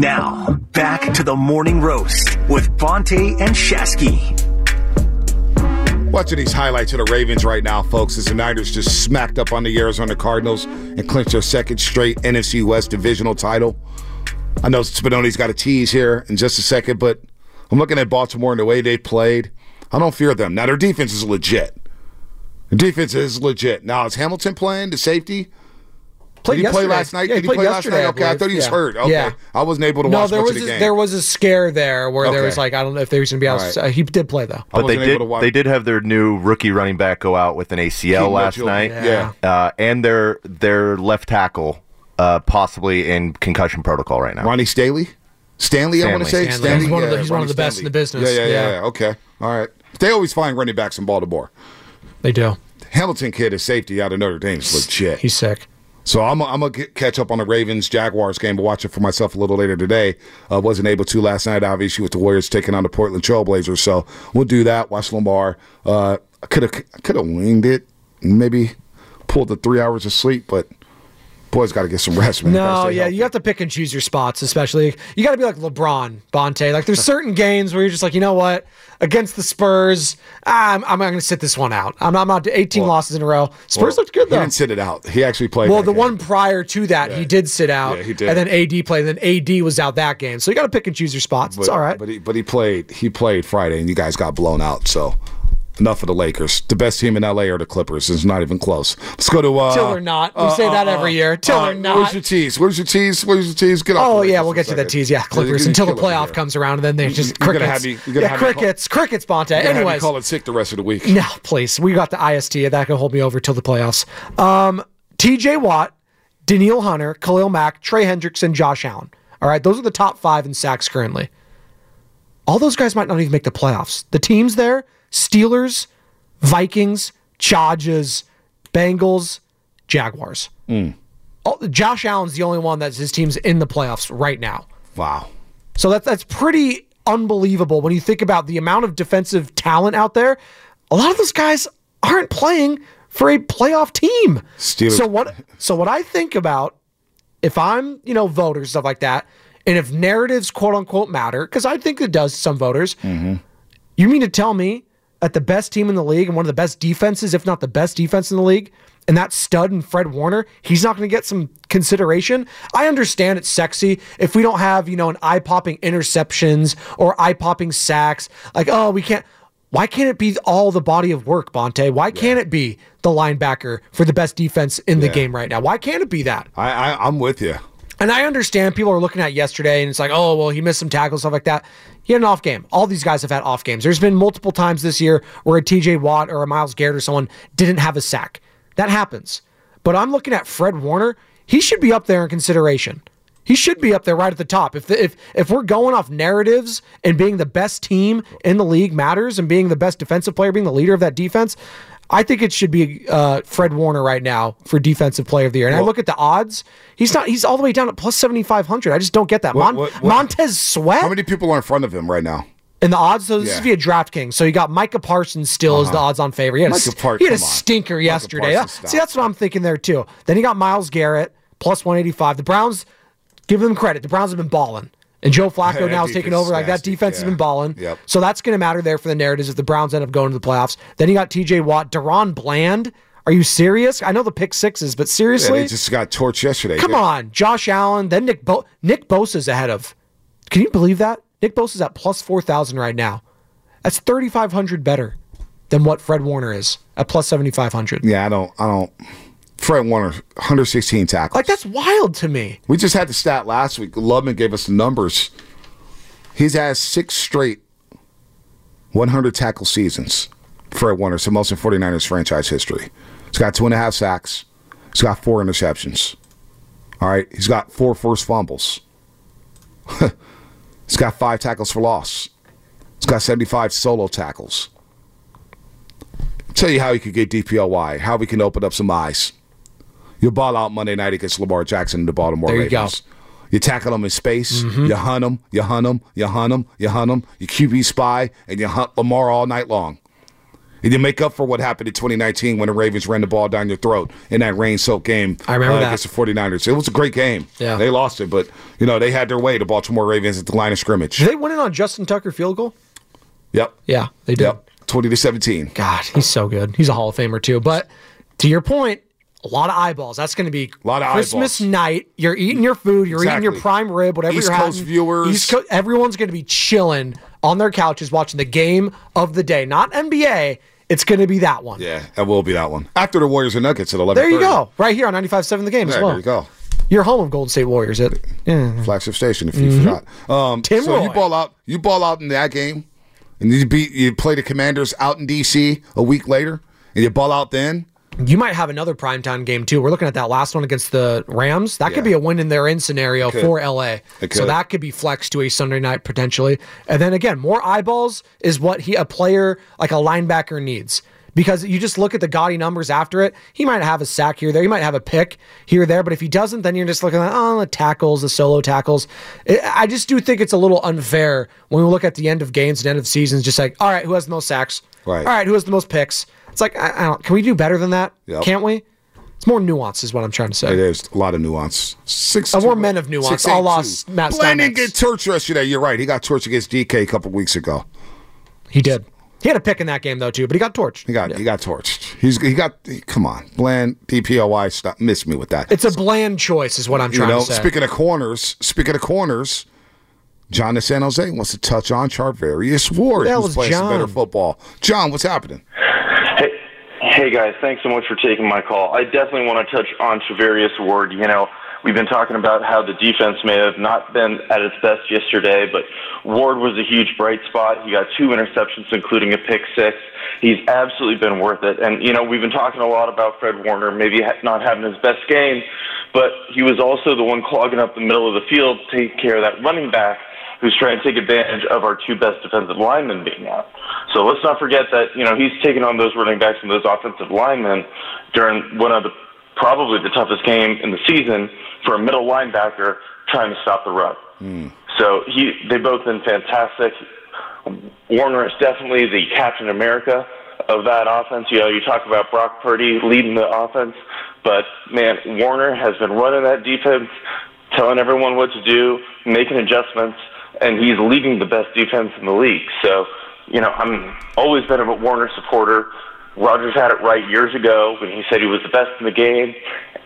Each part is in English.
Now, back to the Morning Roast with Bonte and Shasky. Watching these highlights of the Ravens right now, folks, as the Niners just smacked up on the Arizona Cardinals and clinched their second straight NFC West divisional title. I know Spadoni's got a tease here in just a second, but I'm looking at Baltimore and the way they played. I don't fear them. Now, their defense is legit. The defense is legit. Now, is Hamilton playing the safety? Did he play last night? Yeah, he played last night. Okay, I thought he was hurt. Okay, yeah. I wasn't able to watch much of the game. There was a scare there where there was like, I don't know if they were going to be out. Right. He did play, though. But they did have their new rookie running back go out with an ACL last night. Yeah. And their left tackle possibly in concussion protocol right now. Ronnie Stanley? I want to say. Stanley. He's one of the best in the business. Yeah. Okay. All right. They always find running backs in Baltimore. They do. Hamilton kid is safety out of Notre Dame. It's legit. He's sick. So I'm going to catch up on the Ravens-Jaguars game, but watch it for myself a little later today. Wasn't able to last night, obviously, with the Warriors taking on the Portland Trailblazers. So we'll do that, watch Lamar. I could have winged it, maybe pulled the 3 hours of sleep, but boys got to get some rest, man. No, yeah, you have to pick and choose your spots, especially. You got to be like LeBron, Bonte. Like, there's certain games where you're just like, you know what? Against the Spurs, I'm going to sit this one out. I'm not 18 losses in a row. Spurs looked good, though. He didn't sit it out. He actually played. Well, the game. One prior to that, he did sit out. Yeah, he did. And then AD played. And then AD was out that game. So you got to pick and choose your spots. It's all right. But he played. He played Friday, and you guys got blown out, so. Enough of the Lakers. The best team in LA are the Clippers. It's not even close. Let's go to till they're not. We say that every year. Till they're not. Where's your tease? Get off. Oh yeah, we'll get to that tease. Yeah, Clippers until the playoff comes around, and then they just crickets. Crickets, Bonte. Anyways, call it sick the rest of the week. No, please. We got the IST. That can hold me over till the playoffs. TJ Watt, Daniil Hunter, Khalil Mack, Trey Hendrickson, Josh Allen. All right, those are the top five in sacks currently. All those guys might not even make the playoffs. The teams there. Steelers, Vikings, Chargers, Bengals, Jaguars. Josh Allen's the only one that's his team's in the playoffs right now. Wow. So that's pretty unbelievable when you think about the amount of defensive talent out there. A lot of those guys aren't playing for a playoff team. Steelers. So what I think about, if I'm, voters, stuff like that, and if narratives quote-unquote matter, because I think it does to some voters, you mean to tell me at the best team in the league and one of the best defenses, if not the best defense in the league, and that stud and Fred Warner, he's not going to get some consideration? I understand it's sexy if we don't have, an eye-popping interceptions or eye-popping sacks. Like, we can't. Why can't it be all the body of work, Bonte? Why can't it be the linebacker for the best defense in the game right now? Why can't it be that? I'm with you. And I understand people are looking at yesterday and it's like, oh, well, he missed some tackles, stuff like that. He had an off game. All these guys have had off games. There's been multiple times this year where a TJ Watt or a Myles Garrett or someone didn't have a sack. That happens. But I'm looking at Fred Warner. He should be up there in consideration. He should be up there right at the top. If we're going off narratives and being the best team in the league matters and being the best defensive player, being the leader of that defense, I think it should be Fred Warner right now for Defensive Player of the Year. And I look at the odds. He's all the way down at plus 7,500. I just don't get that. Montez Sweat? How many people are in front of him right now? In the odds, so this is via DraftKings. So you got Micah Parsons still as the odds on favor. He had a stinker yesterday. See, that's what I'm thinking there, too. Then you got Myles Garrett, plus 185. The Browns, give them credit. The Browns have been balling. And Joe Flacco now is taking over. Like, that defense has been balling. Yep. So that's going to matter there for the narratives if the Browns end up going to the playoffs. Then you got TJ Watt, Deron Bland. Are you serious? I know the pick sixes, but seriously? Yeah, they just got torched yesterday. Come on. Josh Allen, then Nick Bosa's ahead of. Can you believe that? Nick Bosa's at plus 4,000 right now. That's 3,500 better than what Fred Warner is at plus 7,500. Yeah, I don't. Fred Warner, 116 tackles. Like, that's wild to me. We just had the stat last week. Lubman gave us the numbers. He's had 6 straight 100 tackle seasons. Fred Warner, it's the most in 49ers franchise history. He's got 2.5 sacks. He's got 4 interceptions. All right, he's got 4 forced fumbles. He's got 5 tackles for loss. He's got 75 solo tackles. I'll tell you how he could get DPOY, how we can open up some eyes. You ball out Monday night against Lamar Jackson and the Baltimore Ravens. Go. You tackle them in space. Mm-hmm. You hunt them. You hunt them. You hunt them. You hunt them. You QB spy, and you hunt Lamar all night long. And you make up for what happened in 2019 when the Ravens ran the ball down your throat in that rain-soaked game against the 49ers. It was a great game. Yeah. They lost it, but you know they had their way, the Baltimore Ravens, at the line of scrimmage. Did they win it on Justin Tucker field goal? Yep. Yeah, they did. Yep. 20-17. God, he's so good. He's a Hall of Famer, too. But to your point, a lot of eyeballs. That's going to be a lot of Christmas night. You're eating your food. You're eating your prime rib, whatever you're having. East Coast viewers. Everyone's going to be chilling on their couches watching the game of the day. Not NBA. It's going to be that one. Yeah, it will be that one. After the Warriors and Nuggets at 11:30. There you go. Right here on 95.7 The Game as well. There you go. You're home of Golden State Warriors at flagship station, if you forgot. Tim Roy. You ball out in that game. And you play the Commanders out in D.C. a week later, and you ball out then. You might have another primetime game, too. We're looking at that last one against the Rams. That could be a win-in-their-in scenario for L.A. So that could be flexed to a Sunday night, potentially. And then, again, more eyeballs is what a player like a linebacker needs. Because you just look at the gaudy numbers after it. He might have a sack here or there. He might have a pick here or there. But if he doesn't, then you're just looking at, the tackles, the solo tackles. I just do think it's a little unfair when we look at the end of games and end of seasons, just like, all right, who has the most sacks? Right. All right, who has the most picks? It's like, I don't, can we do better than that? Yep. Can't we? It's more nuance is what I'm trying to say. It is. A lot of nuance. More men of nuance. I lost Matt Steinmetz. Blandon get torched yesterday. You're right. He got torched against DK a couple weeks ago. He did. He had a pick in that game, though, too, but he got torched. He got torched. Come on. Bland, DPOY, stop. Miss me with that. It's a Bland choice is what I'm trying to say. Speaking of corners, John in San Jose wants to touch on Charvarius Ward, who's playing some better football. John, what's happening? Hey, guys. Thanks so much for taking my call. I definitely want to touch on Charvarius Ward. We've been talking about how the defense may have not been at its best yesterday, but Ward was a huge bright spot. He got 2 interceptions, including a pick six. He's absolutely been worth it. And, we've been talking a lot about Fred Warner maybe not having his best game, but he was also the one clogging up the middle of the field to take care of that running back who's trying to take advantage of our 2 best defensive linemen being out. So let's not forget that, he's taking on those running backs and those offensive linemen during one of the probably the toughest game in the season for a middle linebacker trying to stop the run. Mm. So they've both been fantastic. Warner is definitely the Captain America of that offense. You talk about Brock Purdy leading the offense, but, man, Warner has been running that defense, telling everyone what to do, making adjustments, and he's leading the best defense in the league. So, I'm always been a Warner supporter. Rodgers had it right years ago when he said he was the best in the game,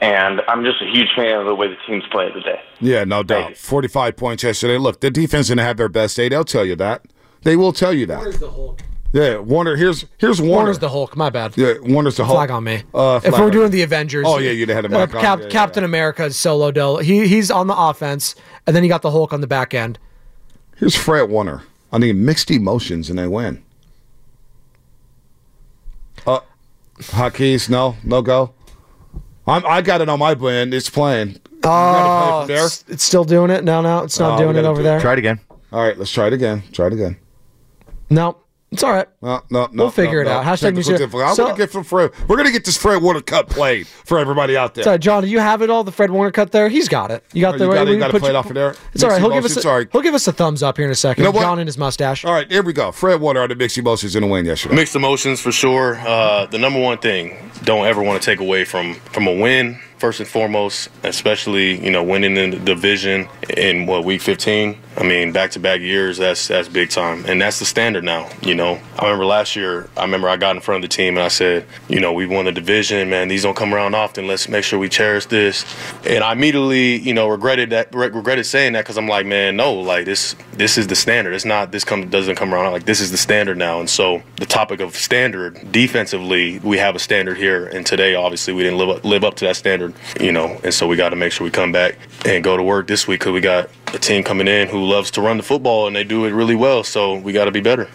and I'm just a huge fan of the way the team's playing today. Yeah, no doubt. 45 points yesterday. Look, the defense didn't have their best day. They'll tell you that. They will tell you that. Warner's the Hulk. Yeah, Warner. Here's Warner. Warner's the Hulk. My bad. Yeah, Warner's the Hulk. Flag on me. If we're doing the Avengers. Oh, yeah, you'd have had him back on. Captain America's solo deal. He's on the offense, and then you got the Hulk on the back end. Here's Fred Warner. I need mixed emotions, and they win. Hockeys, no go. I got it on my blend. It's playing. Oh, play it's still doing it. No, it's not doing it over there. Try it again. All right, let's try it again. No, it's all right. No, we'll figure it out. Hashtag music. We're gonna get this Fred Warner cut played for everybody out there. Sorry, John, do you have it all? The Fred Warner cut there. He's got it. You got to play it off of there. It's all right. He'll give us a thumbs up here in a second. John and his mustache. All right, there we go. Fred Warner are the mixed emotions in a win yesterday. Mixed emotions for sure. The number one thing don't ever want to take away from a win. First and foremost, especially, winning in the division in what, week 15? I mean, back-to-back years, that's big time. And that's the standard now, you know. I remember last year, I got in front of the team and I said, you know, we won the division, man. These don't come around often. Let's make sure we cherish this. And I immediately, you know, regretted saying that, because I'm like, man, no, like this is the standard. It's not, doesn't come around. Like, this is the standard now. And so the topic of standard, defensively, we have a standard here. And today, obviously, we didn't live up to that standard, you know. And so we got to make sure we come back and go to work this week, because we got a team coming in who loves to run the football, and they do it really well, so we got to be better.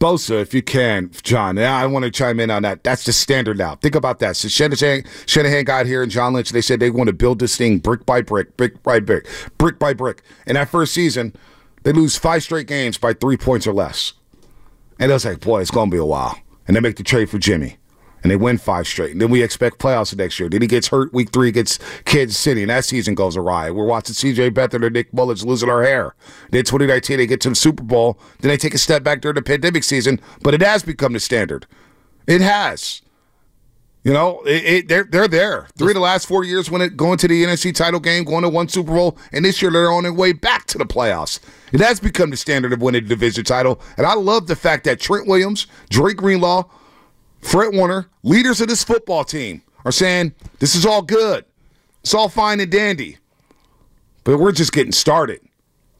Bosa, if you can, John, I want to chime in on that. That's the standard now. Think about that. So Shanahan got here, and John Lynch, they said they want to build this thing brick by brick. And that first season, they lose 5 straight games by 3 points or less. And I was like, boy, it's going to be a while. And they make the trade for Jimmy. And they win 5 straight. And then we expect playoffs next year. Then he gets hurt week 3 against Kansas City, and that season goes awry. We're watching C.J. Beathard and Nick Mullins losing our hair. Then 2019, they get to the Super Bowl. Then they take a step back during the pandemic season, but it has become the standard. It has. You know, they're there. 3 of the last 4 years, going to the NFC title game, going to 1 Super Bowl, and this year they're on their way back to the playoffs. It has become the standard of winning the division title, and I love the fact that Trent Williams, Drake Greenlaw, Fred Warner, leaders of this football team, are saying this is all good. It's all fine and dandy. But we're just getting started.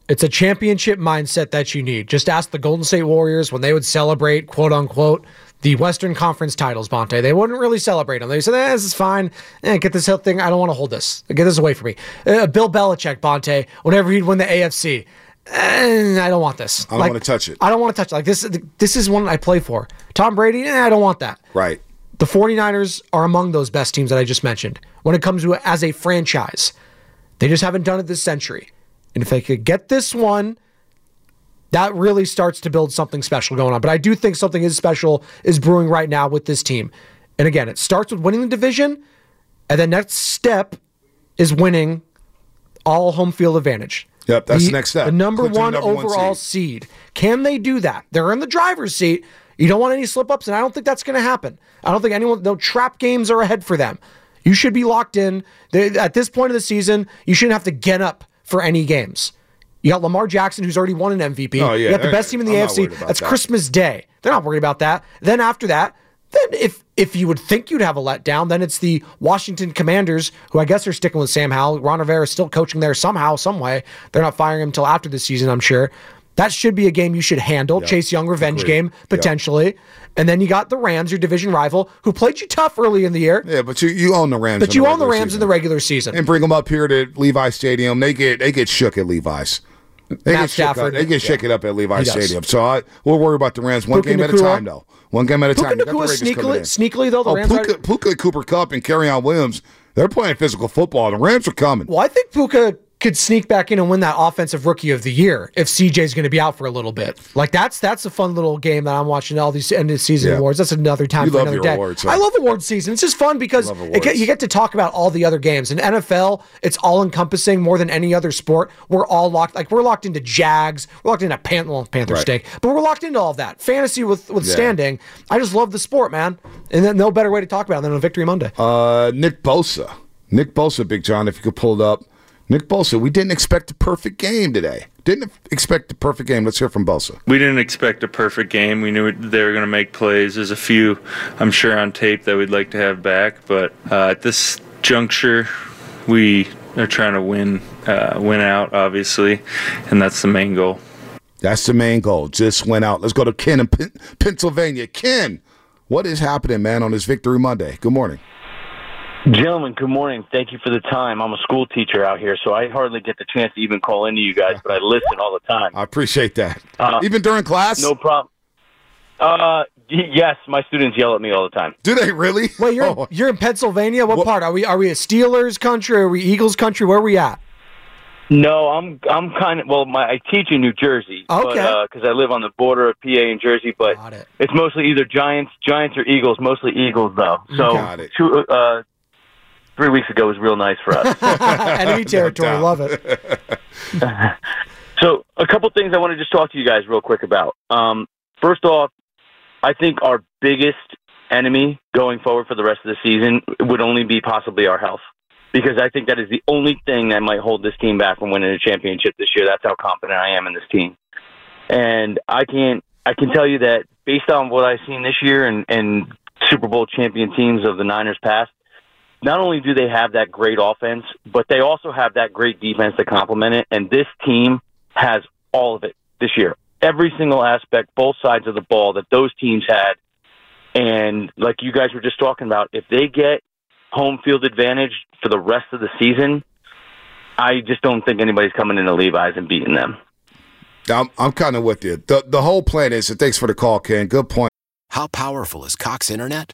It's a championship mindset that you need. Just ask the Golden State Warriors when they would celebrate, quote unquote, the Western Conference titles, Bonte. They wouldn't really celebrate them. They said, this is fine. Get this whole thing. I don't want to hold this. Get this away from me. Bill Belichick, Bonte, whenever he'd win the AFC, I don't want this. I don't want to touch it. I don't want to touch it. Like, this is one I play for. Tom Brady, I don't want that. Right. The 49ers are among those best teams that I just mentioned. When it comes to as a franchise, they just haven't done it this century. And if they could get this one, that really starts to build something special going on. But I do think something is special is brewing right now with this team. And again, it starts with winning the division, and the next step is winning all home field advantage. Yep, that's the next step. The number one overall seed. Can they do that? They're in the driver's seat. You don't want any slip-ups, and I don't think that's going to happen. I don't think no trap games are ahead for them. You should be locked in. At this point of the season, you shouldn't have to get up for any games. You got Lamar Jackson, who's already won an MVP. Oh, yeah, you got the best team in the AFC. That's Christmas Day. They're not worried about that. Then after that, if you would think you'd have a letdown, then it's the Washington Commanders, who I guess are sticking with Sam Howell. Ron Rivera is still coaching there somehow, some way. They're not firing him until after the season, I'm sure. That should be a game you should handle. Yep. Chase Young revenge game, potentially. Yep. And then you got the Rams, your division rival, who played you tough early in the year. Yeah, but you own the Rams. But you own the Rams in the regular season. And bring them up here to Levi's Stadium. They get shook at Levi's. They Matt get Stafford. They get shaken up at Levi's Stadium. So we'll worry about the Rams one game at a time, though. One game at a time. Puka Nakua sneakily, though. Puka, Cooper Kupp, and Kerryon Williams, they're playing physical football. The Rams are coming. Well, I think Puka could sneak back in and win that Offensive Rookie of the Year if CJ's going to be out for a little bit. Like, that's a fun little game that I'm watching all these end-of-season awards. That's another time for another day. Awards, huh? I love award season. It's just fun because you get to talk about all the other games. In NFL, it's all-encompassing more than any other sport. We're all locked. Like, we're locked into Jags. We're locked into Panthers stink. But we're locked into all of that. Fantasy with standing. I just love the sport, man. And then no better way to talk about it than on Victory Monday. Nick Bosa, Big John, if you could pull it up. Nick Bosa, we didn't expect a perfect game today. Didn't expect a perfect game. Let's hear from Bosa. We didn't expect a perfect game. We knew they were going to make plays. There's a few, I'm sure, on tape that we'd like to have back. But at this juncture, we are trying to win out, obviously, and that's the main goal. That's the main goal. Just win out. Let's go to Ken in Pennsylvania. Ken, what is happening, man, on this Victory Monday? Good morning. Gentlemen, good morning. Thank you for the time. I'm a school teacher out here, so I hardly get the chance to even call into you guys, but I listen all the time. I appreciate that. Even during class? No problem. Yes, my students yell at me all the time. Do they really? Wait, you're in Pennsylvania? What part? Are we a Steelers country? Are we Eagles country? Where are we at? No, I'm kind of, I teach in New Jersey, because I live on the border of PA and Jersey, but it's mostly either Giants or Eagles, mostly Eagles, though. So, 3 weeks ago was real nice for us. Enemy territory, love it. So a couple things I want to just talk to you guys real quick about. First off, I think our biggest enemy going forward for the rest of the season would only be possibly our health. because I think that is the only thing that might hold this team back from winning a championship this year. That's how confident I am in this team. And I can tell you that based on what I've seen this year and Super Bowl champion teams of the Niners past, not only do they have that great offense, but they also have that great defense to complement it. And this team has all of it this year. Every single aspect, both sides of the ball that those teams had. And like you guys were just talking about, if they get home field advantage for the rest of the season, I just don't think anybody's coming into Levi's and beating them. I'm kind of with you. The whole plan is, and thanks for the call, Ken. Good point. How powerful is Cox Internet?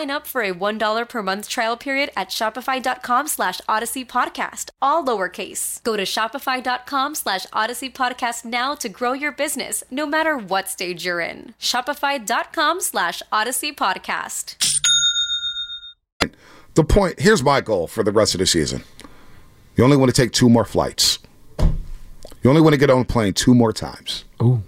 up for a $1 per month trial period at Shopify.com/Odyssey Podcast, all lowercase. Go to Shopify.com/Odyssey Podcast now to grow your business, no matter what stage you're in. Shopify.com/Odyssey Podcast. The point, here's my goal for the rest of the season. You only want to take two more flights. You only want to get on a plane two more times. Ooh.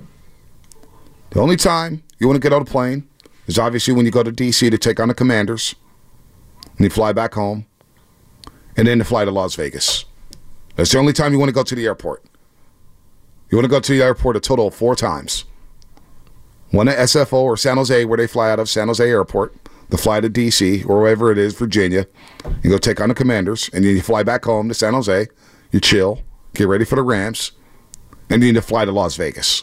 The only time you want to get on a plane is obviously when you go to D.C. to take on the Commanders. And you fly back home, and then to fly to Las Vegas. That's the only time you want to go to the airport. You want to go to the airport a total of four times. One at SFO or San Jose, where they fly out of San Jose Airport, the fly to D.C. or wherever it is, Virginia. You go take on the Commanders, and then you fly back home to San Jose. You chill, get ready for the Rams, and then you fly to Las Vegas.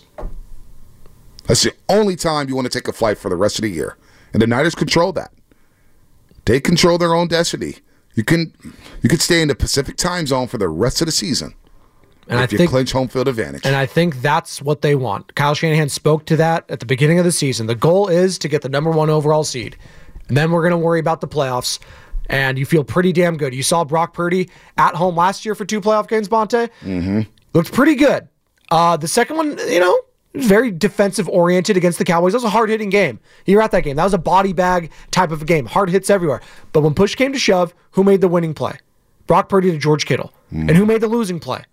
That's the only time you want to take a flight for the rest of the year. And the Niners control that. They control their own destiny. You can stay in the Pacific time zone for the rest of the season if you clinch home field advantage. And I think that's what they want. Kyle Shanahan spoke to that at the beginning of the season. The goal is to get the number one overall seed. And then we're going to worry about the playoffs. And you feel pretty damn good. You saw Brock Purdy at home last year for two playoff games, Bonte. Mm-hmm. Looked pretty good. The second one, very defensive-oriented against the Cowboys. That was a hard-hitting game. You were at that game. That was a body-bag type of a game. Hard hits everywhere. But when push came to shove, who made the winning play? Brock Purdy to George Kittle. Mm. And who made the losing play? It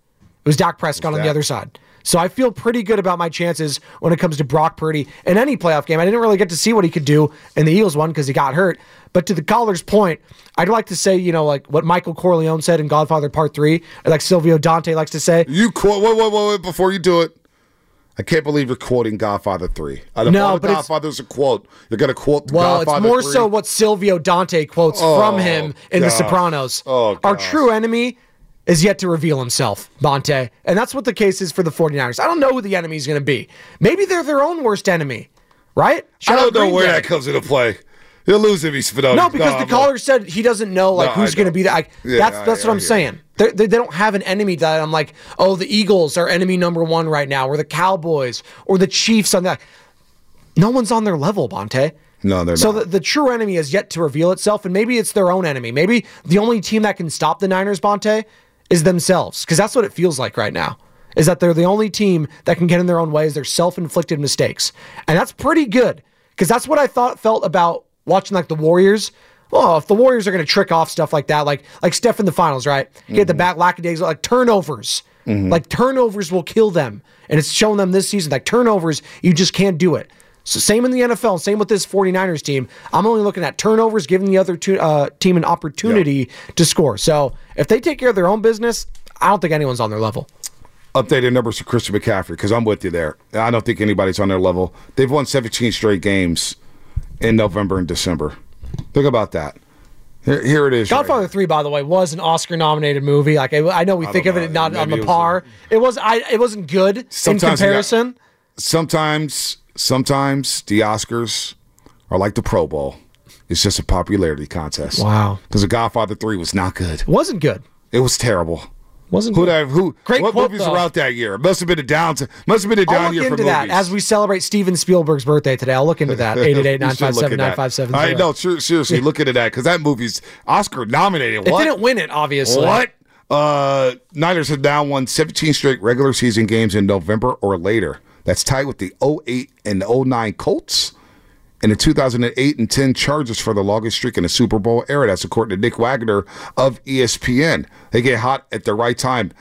was Dak Prescott on the other side. So I feel pretty good about my chances when it comes to Brock Purdy in any playoff game. I didn't really get to see what he could do in the Eagles one because he got hurt. But to the caller's point, I'd like to say, like what Michael Corleone said in Godfather Part 3, like Silvio Dante likes to say. You quote, wait, before you do it. I can't believe you're quoting Godfather 3. But Godfather's a quote. You're going to quote Godfather 3. Well, it's more 3. So what Silvio Dante quotes from him in The Sopranos. Our true enemy is yet to reveal himself, Bonte. And that's what the case is for the 49ers. I don't know who the enemy is going to be. Maybe they're their own worst enemy. right? I don't know where that comes into play. He'll lose if he's Spadoni. No, because the caller said he doesn't know who's going to be that. That's what I'm saying. They don't have an enemy that I'm like, oh, the Eagles are enemy number one right now, or the Cowboys, or the Chiefs on that. No one's on their level, Bonte. No, they're not. So the true enemy has yet to reveal itself, and maybe it's their own enemy. Maybe the only team that can stop the Niners, Bonte, is themselves, because that's what it feels like right now, is that they're the only team that can get in their own way is their self-inflicted mistakes. And that's pretty good, because that's what I felt about watching the Warriors. Oh, if the Warriors are going to trick off stuff like that, like Steph in the finals, right? He had the back lackadaisical, turnovers. Mm-hmm. Turnovers will kill them. And it's shown them this season, turnovers, you just can't do it. So same in the NFL, same with this 49ers team. I'm only looking at turnovers, giving the other team an opportunity to score. So if they take care of their own business, I don't think anyone's on their level. Updated numbers for Christian McCaffrey, because I'm with you there. I don't think anybody's on their level. They've won 17 straight games in November and December. Think about that. Here it is. Godfather Three, by the way, was an Oscar-nominated movie. I know we think of it not on the par. It wasn't good in comparison. Sometimes the Oscars are like the Pro Bowl. It's just a popularity contest. Wow. Because the Godfather 3 was not good. It wasn't good. It was terrible. Great what quote, movies though. Were out that year? Must have been a down year for movies. I'll look into that as we celebrate Steven Spielberg's birthday today. I'll look into that. 888-957-9570. I know, seriously, look into that, because that movie's Oscar-nominated. It didn't win it, obviously. What? Niners have now won 17 straight regular season games in November or later. That's tied with the 2008 and 2009 Colts and the 2008 and 2010 Chargers for the longest streak in the Super Bowl era. That's according to Nick Wagner of ESPN. They get hot at the right time.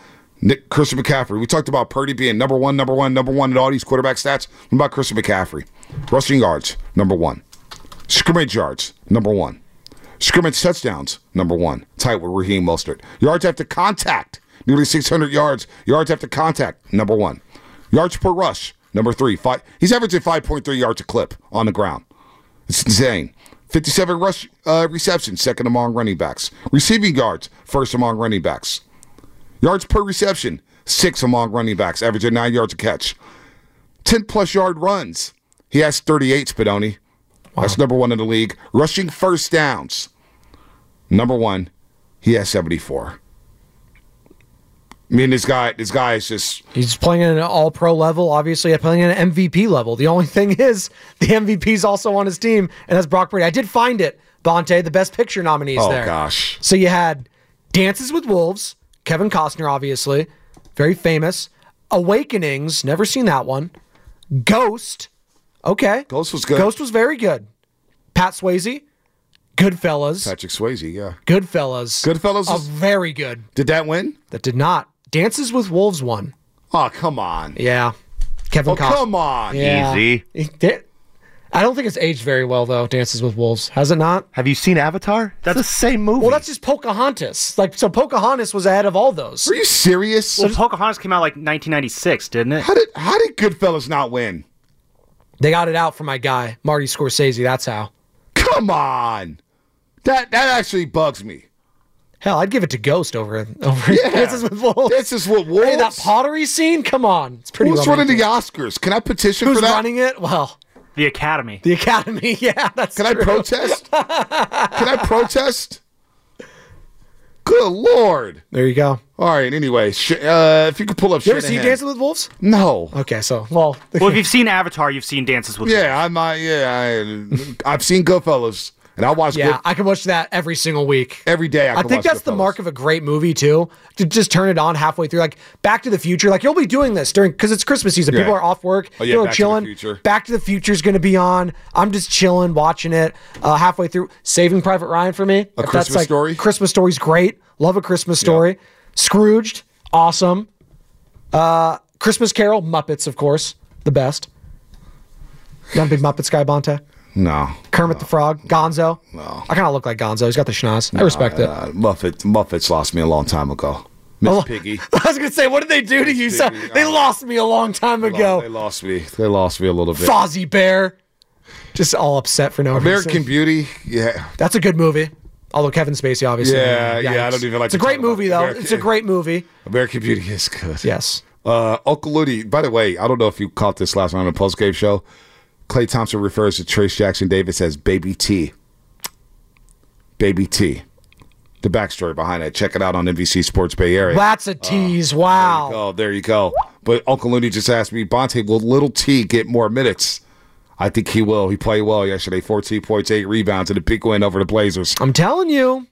Christian McCaffrey. We talked about Purdy being number one in all these quarterback stats. What about Christian McCaffrey? Rushing yards, number one. Scrimmage yards, number one. Scrimmage touchdowns, number one. Tied with Raheem Mostert. Yards after contact, nearly 600 yards. Yards after contact, number one. Yards per rush, number three. He's averaging 5.3 yards a clip on the ground. It's insane. 57 rush receptions, second among running backs. Receiving yards, first among running backs. Yards per reception, sixth among running backs, averaging 9 yards a catch. 10-plus yard runs. He has 38, Spadoni. Wow. That's number one in the league. Rushing first downs, number one. He has 74. I mean, this guy is just... He's playing at an all-pro level, obviously, playing at an MVP level. The only thing is, the MVP's also on his team, and that's Brock Purdy. I did find it, Bonte, the Best Picture nominees there. Oh, gosh. So you had Dances with Wolves, Kevin Costner, obviously, very famous. Awakenings, never seen that one. Ghost, okay. Ghost was good. Ghost was very good. Pat Swayze. Goodfellas. Patrick Swayze, yeah. Goodfellas was very good. Did that win? That did not. Dances with Wolves won. Oh, come on. Yeah. Kevin Costner. Come on. Yeah. Easy. I don't think it's aged very well, though, Dances with Wolves. Has it not? Have you seen Avatar? That's the same movie. Well, that's just Pocahontas. So Pocahontas was ahead of all those. Are you serious? Well, Pocahontas came out 1996, didn't it? How did Goodfellas not win? They got it out for my guy, Marty Scorsese. That's how. Come on. That actually bugs me. Hell, I'd give it to Ghost over. Yeah. Dances with Wolves. Dances with Wolves. Hey, that pottery scene? Come on. It's pretty romantic. Who's running the Oscars? Can I petition for that? Who's running it? Well, the Academy. The Academy, yeah, that's true. Can I protest? Can I protest? Good Lord. There you go. All right, anyway, if you could pull up Shanahan. You ever seen Dances with Wolves? No. Okay, well, if you've seen Avatar, you've seen Dances with Wolves. I've seen Goodfellas. And I watch. Yeah, I can watch that every single week, every day. I think that's the mark of a great movie too. To just turn it on halfway through, like Back to the Future. Like you'll be doing this because it's Christmas season. Yeah. People are off work. Oh, yeah, people are chilling. Back to the Future is going to be on. I'm just chilling, watching it halfway through. Saving Private Ryan for me. A Christmas Story. Christmas Story's great. Love A Christmas Story. Yeah. Scrooged, awesome. Christmas Carol, Muppets, of course, the best. Not a big Muppets guy, Bonte. No. Kermit the Frog. Gonzo. No. I kind of look like Gonzo. He's got the schnoz. I respect it. Muppets lost me a long time ago. Miss Piggy. I was going to say, what did they do to you? Piggy. They lost me a long time ago. They lost me. They lost me a little bit. Fozzie Bear. Just all upset for no reason. American Beauty. Yeah. That's a good movie. Although Kevin Spacey, obviously. Yeah. I don't even like it. It's a great movie, though. It's a great movie. American Beauty is good. Yes. Okludi. By the way, I don't know if you caught this last night on the postgame show. Klay Thompson refers to Trace Jackson Davis as Baby T. Baby T. The backstory behind that. Check it out on NBC Sports Bay Area. That's a tease. Wow. There you go. But Uncle Looney just asked me, Bonte, will Little T get more minutes? I think he will. He played well yesterday. 14 points, 8 rebounds, and a big win over the Blazers. I'm telling you,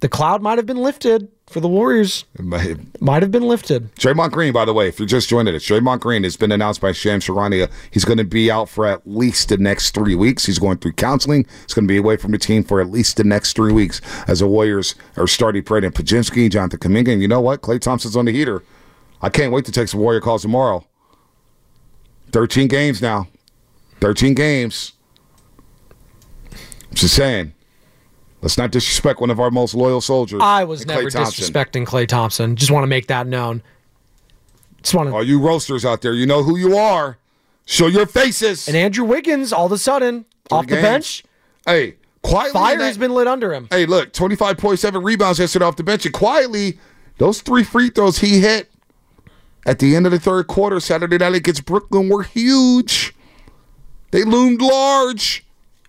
the cloud might have been lifted for the Warriors. Might have been lifted. Draymond Green, by the way, if you're just joining us, Draymond Green has been announced by Shams Charania. He's going to be out for at least the next 3 weeks. He's going through counseling. He's going to be away from the team for at least the next 3 weeks as the Warriors are starting Brandon Pajemski, Jonathan Kuminga, and you know what? Klay Thompson's on the heater. I can't wait to take some Warrior calls tomorrow. 13 games now. 13 games. I'm just saying. Let's not disrespect one of our most loyal soldiers. I was never disrespecting Klay Thompson. Just want to make that known. All you roasters out there, you know who you are. Show your faces. And Andrew Wiggins, all of a sudden, off the bench. Hey, quietly. Fire has been lit under him. Hey, look, 25.7 rebounds yesterday off the bench. And quietly, those 3 free throws he hit at the end of the third quarter Saturday night against Brooklyn were huge. They loomed large.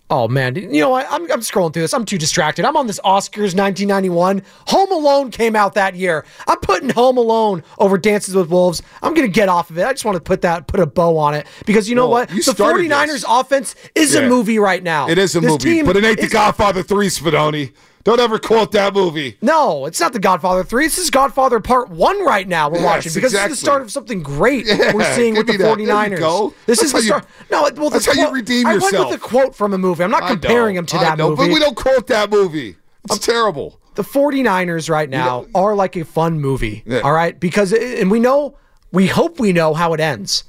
Oh, man. You know what? I'm scrolling through this. I'm too distracted. I'm on this Oscars 1991. Home Alone came out that year. I'm putting Home Alone over Dances with Wolves. I'm going to get off of it. I just want to put a bow on it. Because you know what? The 49ers offense is a movie right now. It is a movie. But it ain't the Godfather 3, Spadoni. Don't ever quote that movie. No, it's not the Godfather 3. This is Godfather Part 1 right now we're watching because it's the start of something great we're seeing with the 49ers. Go. This that's is the start. That's how you redeem yourself. I went with a quote from a movie. I'm not comparing them to that movie. But we don't quote that movie. It's terrible. The 49ers right now are like a fun movie, all right? Because, and we know, we hope we know how it ends.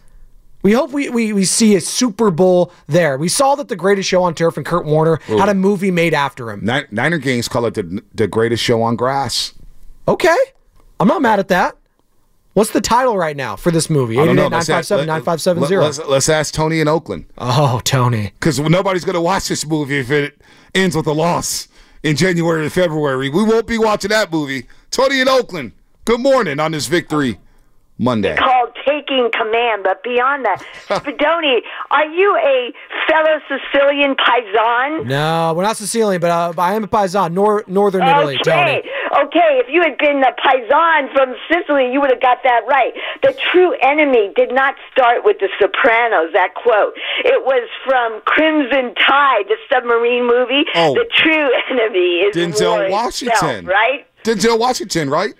We hope we see a Super Bowl there. We saw that The Greatest Show on Turf and Kurt Warner had a movie made after him. Niner games call it the Greatest Show on Grass. Okay. I'm not mad at that. What's the title right now for this movie? 888-957-9570. Let's ask Tony in Oakland. Oh, Tony. Because nobody's going to watch this movie if it ends with a loss in January and February. We won't be watching that movie. Tony in Oakland, good morning on this Victory Monday. It's called Taking Command, but beyond that, Spadoni, are you a fellow Sicilian paisan? No, we're not Sicilian, but I am a paisan, northern Italy. Okay, if you had been a paisan from Sicily, you would have got that right. The true enemy did not start with The Sopranos, that quote. It was from Crimson Tide, the submarine movie. Oh, the true enemy is Denzel Washington, right? Denzel Washington, right?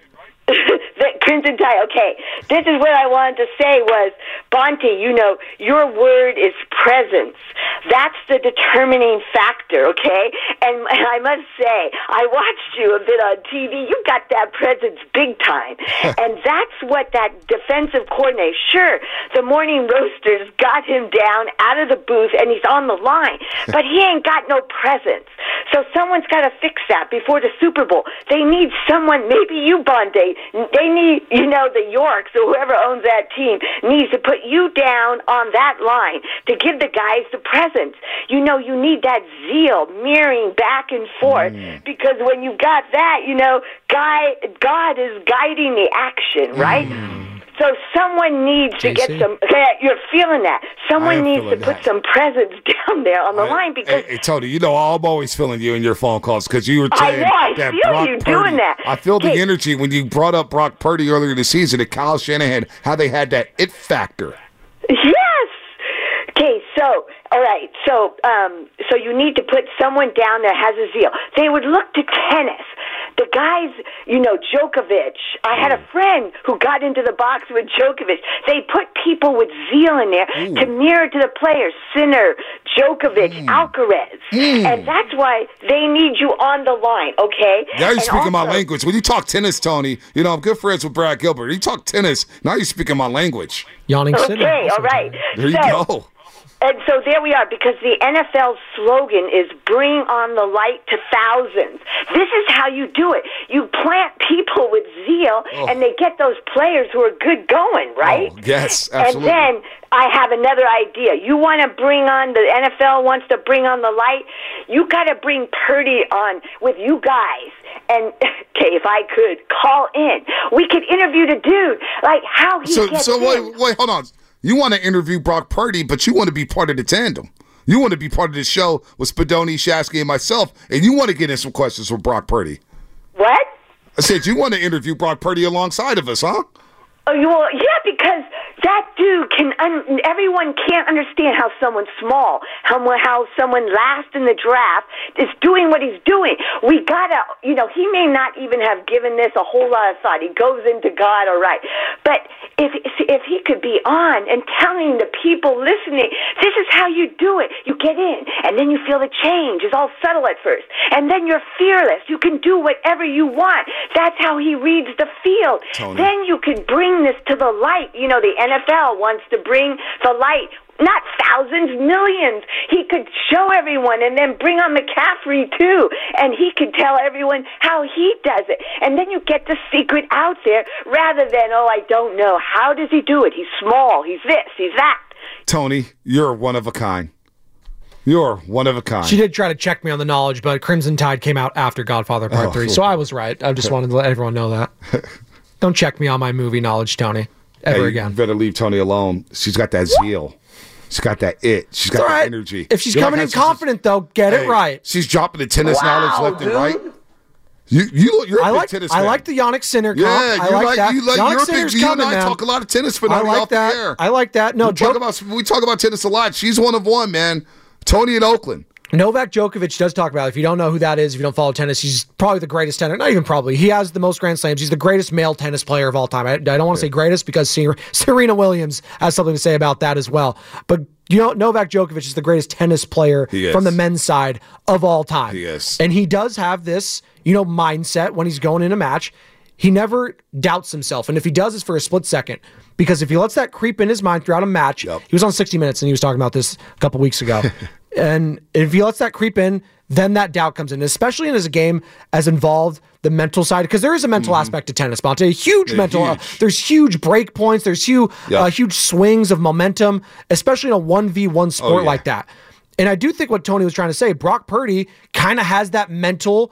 Crimson Tide. Okay, this is what I wanted to say was, Bonte, you know, your word is presence. That's the determining factor, okay? And I must say, I watched you a bit on TV. You got that presence big time. And that's what that defensive coordinator, sure, the morning roasters got him down out of the booth, and he's on the line. But he ain't got no presence. So someone's got to fix that before the Super Bowl. They need someone, maybe you, Bonte, they need, you know, the Yorks or whoever owns that team needs to put you down on that line to give the guys the presence. You know, you need that zeal mirroring back and forth because when you've got that, you know, God is guiding the action, right? So someone needs to get some, you're feeling that. Someone needs to put some presence down there on the line because. Hey, Tony, you know, I'm always feeling you in your phone calls because you were saying that Brock Purdy. I feel you doing that. I feel the energy when you brought up Brock Purdy earlier in the season and Kyle Shanahan, how they had that it factor. Yes. Okay, so, all right, so you need to put someone down that has a zeal. They would look to tennis. The guys, you know, Djokovic. I had a friend who got into the box with Djokovic. They put people with zeal in there to mirror to the players. Sinner, Djokovic, Alcaraz. And that's why they need you on the line, okay? Now you're speaking my language. When you talk tennis, Tony, you know, I'm good friends with Brad Gilbert. You talk tennis, now you're speaking my language. Yawning Sinner. Okay, all right. There you go. And so there we are, because the NFL's slogan is bring on the light to thousands. This is how you do it. You plant people with zeal, and they get those players who are good going, right? Oh, yes, absolutely. And then I have another idea. You want to bring on, the NFL wants to bring on the light? You got to bring Purdy on with you guys. And, okay, if I could, call in. We could interview the dude, like how he gets in. So wait, hold on. You want to interview Brock Purdy, but you want to be part of the tandem. You want to be part of the show with Spadoni, Shasky, and myself, and you want to get in some questions with Brock Purdy. What? I said you want to interview Brock Purdy alongside of us, huh? Oh, well, yeah, because that dude can. Everyone can't understand how someone small, how someone last in the draft is doing what he's doing. We gotta, you know, he may not even have given this a whole lot of thought. He goes into God, all right. But if he could be on and telling the people listening, this is how you do it. You get in, and then you feel the change. It's all subtle at first, and then you're fearless. You can do whatever you want. That's how he reads the field. Tony. Then you can bring this to the light. You know, the NFL wants to bring the light, not thousands, millions. He could show everyone and then bring on McCaffrey too, and he could tell everyone how he does it, and then you get the secret out there rather than, oh, I don't know, how does he do it, he's small, he's this, he's that. Tony, you're one of a kind. You're one of a kind. She did try to check me on the knowledge, but Crimson Tide came out after Godfather Part 3, so I was right. I just wanted to let everyone know that. Don't check me on my movie knowledge, Tony, ever again. You better leave Tony alone. She's got that zeal. She's got that it. She's got that energy. If she's coming in confident, though, get it right. She's dropping the tennis knowledge left and right. You're a big tennis fan. I like the Yannick Sinner comp. Yeah, I like that. Yannick Sinner's coming, man. I talk a lot of tennis phenomenon off the air. I like that. No, we talk about tennis a lot. She's one of one, man. Tony in Oakland. Novak Djokovic does talk about it. If you don't know who that is, if you don't follow tennis, he's probably the greatest tennis. Not even probably. He has the most Grand Slams. He's the greatest male tennis player of all time. I don't want to say greatest because Serena Williams has something to say about that as well. But you know, Novak Djokovic is the greatest tennis player from the men's side of all time. Yes. And he does have this, you know, mindset when he's going in a match. He never doubts himself. And if he does, it's for a split second. Because if he lets that creep in his mind throughout a match, he was on 60 Minutes and he was talking about this a couple weeks ago. And if he lets that creep in, then that doubt comes in, especially in as a game as involved the mental side, because there is a mental aspect to tennis, Monte. There's huge break points. There's huge swings of momentum, especially in a 1v1 sport like that. And I do think what Tony was trying to say, Brock Purdy kind of has that mental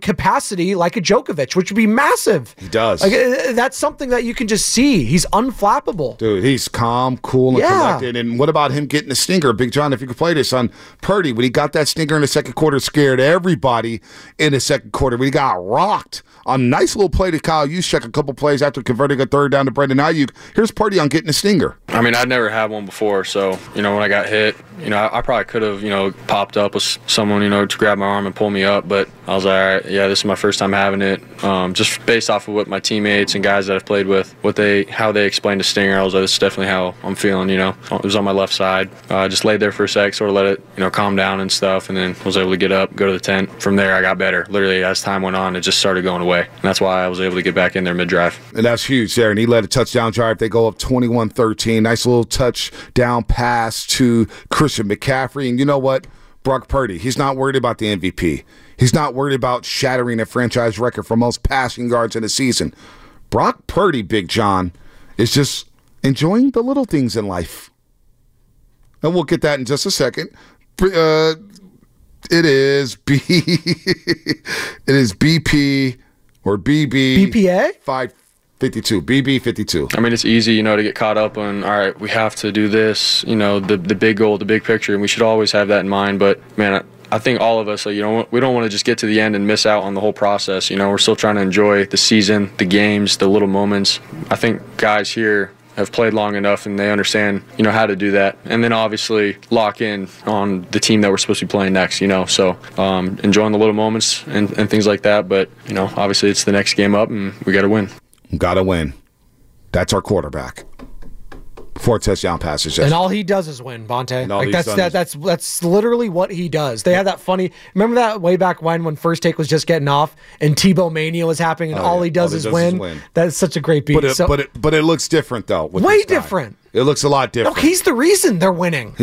capacity like a Djokovic, which would be massive. He does. Like, that's something that you can just see. He's unflappable. Dude, he's calm, cool, and collected. And what about him getting the stinger? Big John, if you could play this on Purdy, when he got that stinger in the second quarter, scared everybody in the second quarter. We got rocked. A nice little play to Kyle Juszczyk a couple plays after converting a third down to Brandon Ayuk. Here's Purdy on getting a stinger. I mean, I'd never had one before, so, you know, when I got hit, you know, I probably could have, you know, popped up with someone, you know, to grab my arm and pull me up, but I was like, all right, yeah, this is my first time having it. Just based off of what my teammates and guys that I've played with, how they explained the stinger, I was like, this is definitely how I'm feeling, you know. It was on my left side. I just laid there for a sec, sort of let it, you know, calm down and stuff, and then was able to get up, go to the tent. From there, I got better. Literally, as time went on, it just started going away. And that's why I was able to get back in there mid-drive. And that's huge there. And he led a touchdown drive. They go up 21-13. Nice little touchdown pass to Christian McCaffrey. And you know what? Brock Purdy, he's not worried about the MVP. He's not worried about shattering a franchise record for most passing yards in a season. Brock Purdy, Big John, is just enjoying the little things in life. And we'll get that in just a second. It is BP or BB. BPA? 552. BB 52. I mean, it's easy, you know, to get caught up on, all right, we have to do this, you know, the big goal, the big picture, and we should always have that in mind. But, man, I think all of us, you know, we don't want to just get to the end and miss out on the whole process. You know, we're still trying to enjoy the season, the games, the little moments. I think guys here have played long enough and they understand, you know, how to do that. And then obviously lock in on the team that we're supposed to be playing next, you know. So enjoying the little moments and things like that. But, you know, obviously it's the next game up and we got to win. Got to win. That's our quarterback. 4 touchdown passes. Yesterday. And all he does is win, Vontae. Like that's literally what he does. They had that funny. Remember that way back when First Take was just getting off and Tebow Mania was happening, and all he does is win. That is such a great beat. But it looks different though. Way different. It looks a lot different. No, he's the reason they're winning.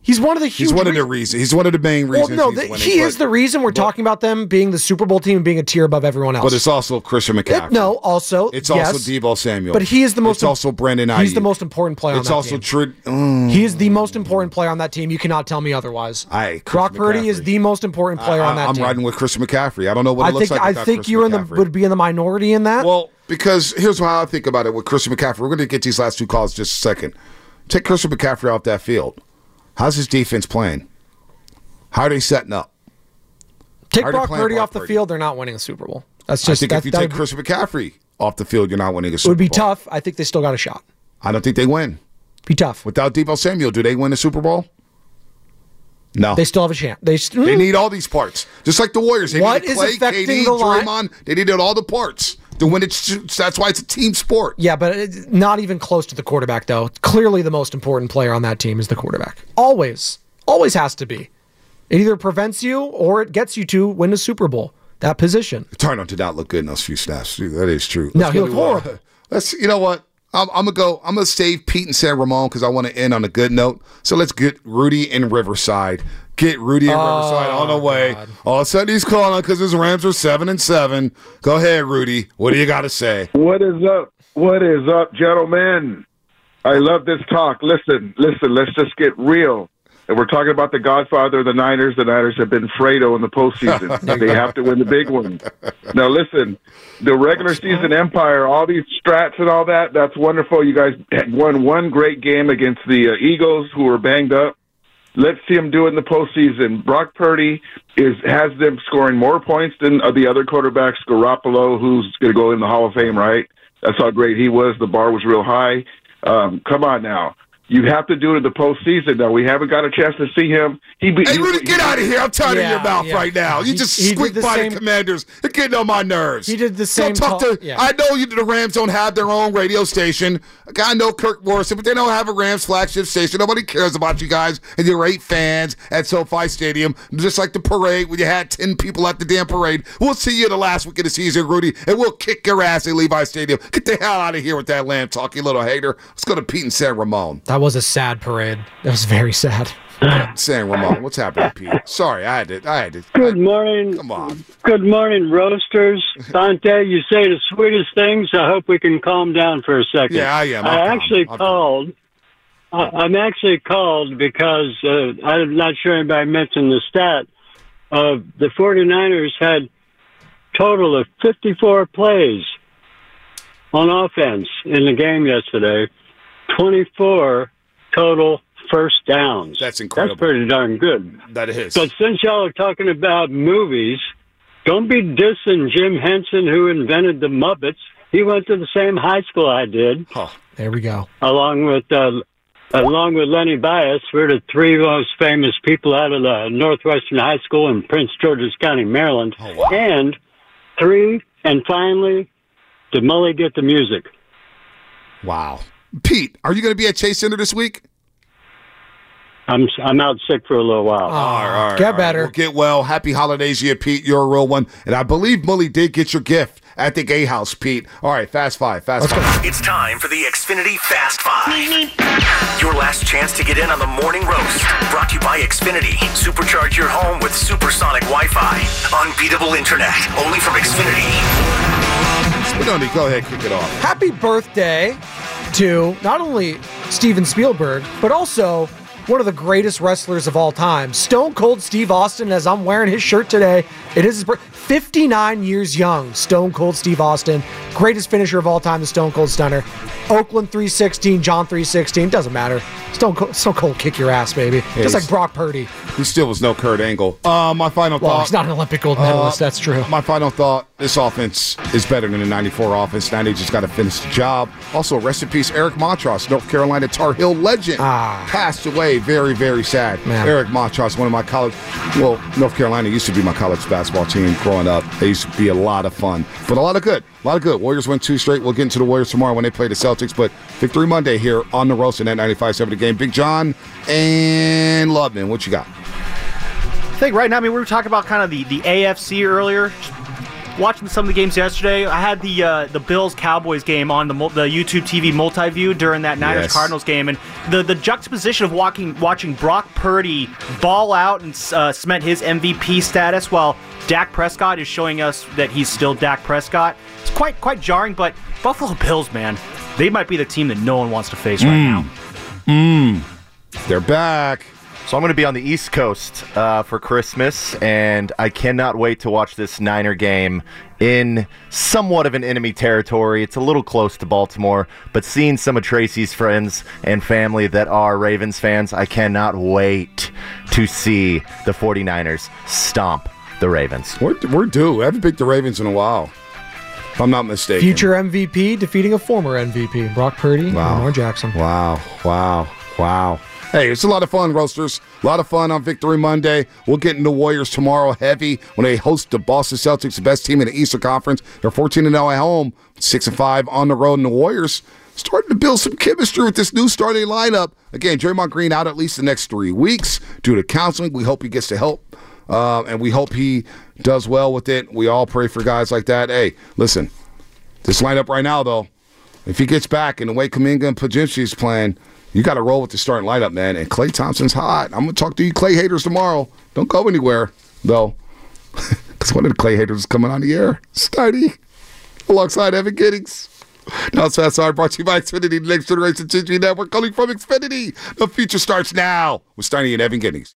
He's one of the huge. He's one of the main reasons. Well, no, he is the reason we're talking about them being the Super Bowl team and being a tier above everyone else. But it's also Christian McCaffrey. It's also Deebo Samuel. But he is the most. It's also Brandon Ayuk. He's the most important player on that team. It's also he is the most important player on that team. You cannot tell me otherwise. Brock Purdy is the most important player on that team. I'm riding with Christian McCaffrey. I don't know what it looks like. I think you would be in the minority in that. Well, Because here's how I think about it with Christian McCaffrey. We're going to get these last two calls in just a second. Take Christian McCaffrey off that field. How's his defense playing? How are they setting up? Take Brock Purdy off the field, they're not winning a Super Bowl. That's just. I think if you take Christian McCaffrey off the field, you're not winning a Super Bowl. It would be tough. I think they still got a shot. I don't think they win. Be tough. Without Deebo Samuel, do they win the Super Bowl? No. They still have a chance. They need all these parts. Just like the Warriors. They need to play, KD, Draymond. They need all the parts to win it. That's why it's a team sport. Yeah, but it's not even close to the quarterback, though. Clearly the most important player on that team is the quarterback. Always. Always has to be. It either prevents you or it gets you to win the Super Bowl. That position. Darnold did not look good in those few snaps. That is true. No, he looked horrible. You know what? I'm going to save Pete and San Ramon because I want to end on a good note. So let's get Rudy in Riverside. Get Rudy in Riverside on the way. God. All of a sudden he's calling because his Rams are 7-7. Go ahead, Rudy. What do you got to say? What is up? What is up, gentlemen? I love this talk. Listen, let's just get real. And we're talking about the Godfather of the Niners. The Niners have been Fredo in the postseason. They have to win the big one. Now, listen, the regular season empire, all these strats and all that, that's wonderful. You guys had won one great game against the Eagles, who were banged up. Let's see them do it in the postseason. Brock Purdy has them scoring more points than the other quarterbacks. Garoppolo, who's going to go in the Hall of Fame, right? That's how great he was. The bar was real high. Come on now. You have to do it in the postseason, though. We haven't got a chance to see him. Hey, Rudy, get out of here. I'm tired of your mouth right now. You just squeaked by the Commanders. You're getting on my nerves. He did the same. I know the Rams don't have their own radio station. I know Kirk Morrison, but they don't have a Rams flagship station. Nobody cares about you guys and your 8 fans at SoFi Stadium, just like the parade when you had 10 people at the damn parade. We'll see you the last week of the season, Rudy, and we'll kick your ass at Levi Stadium. Get the hell out of here with that lamb talk, you little hater. Let's go to Pete and San Ramon. That was a sad parade. That was very sad. San Ramon, what's happening, Pete? Sorry, I had it. Good morning. Come on. Good morning, roasters. Dante, you say the sweetest things. I hope we can calm down for a second. Yeah, I am. I'm actually called because I'm not sure anybody mentioned the stat. The 49ers had a total of 54 plays on offense in the game yesterday. 24 total first downs. That's incredible. That's pretty darn good. That is. But since y'all are talking about movies, don't be dissing Jim Henson, who invented the Muppets. He went to the same high school I did. Oh, there we go. Along with Lenny Bias, we're the three most famous people out of the Northwestern High School in Prince George's County, Maryland. Oh, wow. And finally, did Mully get the music? Wow. Pete, are you going to be at Chase Center this week? I'm out sick for a little while. All right. Get better. Well, get well. Happy holidays to you, Pete. You're a real one. And I believe Mully did get your gift at the Gay House, Pete. All right, Fast Five. It's time for the Xfinity Fast Five. Your last chance to get in on the morning roast. Brought to you by Xfinity. Supercharge your home with supersonic Wi-Fi. Unbeatable internet. Only from Xfinity. Spadoni, go ahead. Kick it off. Happy birthday to not only Steven Spielberg, but also one of the greatest wrestlers of all time, Stone Cold Steve Austin. As I'm wearing his shirt today, it is his birthday. 59 years young, Stone Cold Steve Austin, greatest finisher of all time, the Stone Cold Stunner. Oakland 316, John 316, doesn't matter. Stone Cold, kick your ass, baby. Hey, just like Brock Purdy. He still was no Kurt Angle. My final thought. Well, he's not an Olympic gold medalist, that's true. My final thought, this offense is better than the 94 offense. Now they just got to finish the job. Also, rest in peace, Eric Montross, North Carolina Tar Heel legend. Passed away, very, very sad. Man. Eric Montross, one of my college, North Carolina used to be my college basketball team growing up. They used to be a lot of fun, but a lot of good. Warriors win 2 straight. We'll get into the Warriors tomorrow when they play the Celtics, but Victory Monday here on the roast and at 95.7 The Game. Big John and Loveman, what you got? I think right now, we were talking about kind of the AFC earlier. Watching some of the games yesterday, I had the Bills-Cowboys game on the YouTube TV multi-view during that Niners-Cardinals game, and the juxtaposition of watching Brock Purdy ball out and cement his MVP status while Dak Prescott is showing us that he's still Dak Prescott. It's quite jarring, but Buffalo Bills, man, they might be the team that no one wants to face right now. They're back. So I'm going to be on the East Coast for Christmas, and I cannot wait to watch this Niner game in somewhat of an enemy territory. It's a little close to Baltimore, but seeing some of Tracy's friends and family that are Ravens fans, I cannot wait to see the 49ers stomp the Ravens. We're due. I haven't picked the Ravens in a while, if I'm not mistaken. Future MVP defeating a former MVP, Brock Purdy and Lamar Jackson. Wow. Hey, it's a lot of fun, Roasters. A lot of fun on Victory Monday. We'll get into Warriors tomorrow heavy when they host the Boston Celtics, the best team in the Eastern Conference. They're 14-0 at home, 6-5 on the road. And the Warriors starting to build some chemistry with this new starting lineup. Again, Draymond Green out at least the next 3 weeks due to counseling. We hope he gets the help, and we hope he does well with it. We all pray for guys like that. Hey, listen, this lineup right now, though, if he gets back and the way Kuminga and Pajemski is playing, you got to roll with the starting lineup, man. And Klay Thompson's hot. I'm going to talk to you Klay haters tomorrow. Don't go anywhere, though, because one of the Klay haters is coming on the air. Starty, alongside Evan Giddings. Now it's Fast Hour brought to you by Xfinity, the next generation TV network, coming from Xfinity. The future starts now with Steiny and Evan Giddings.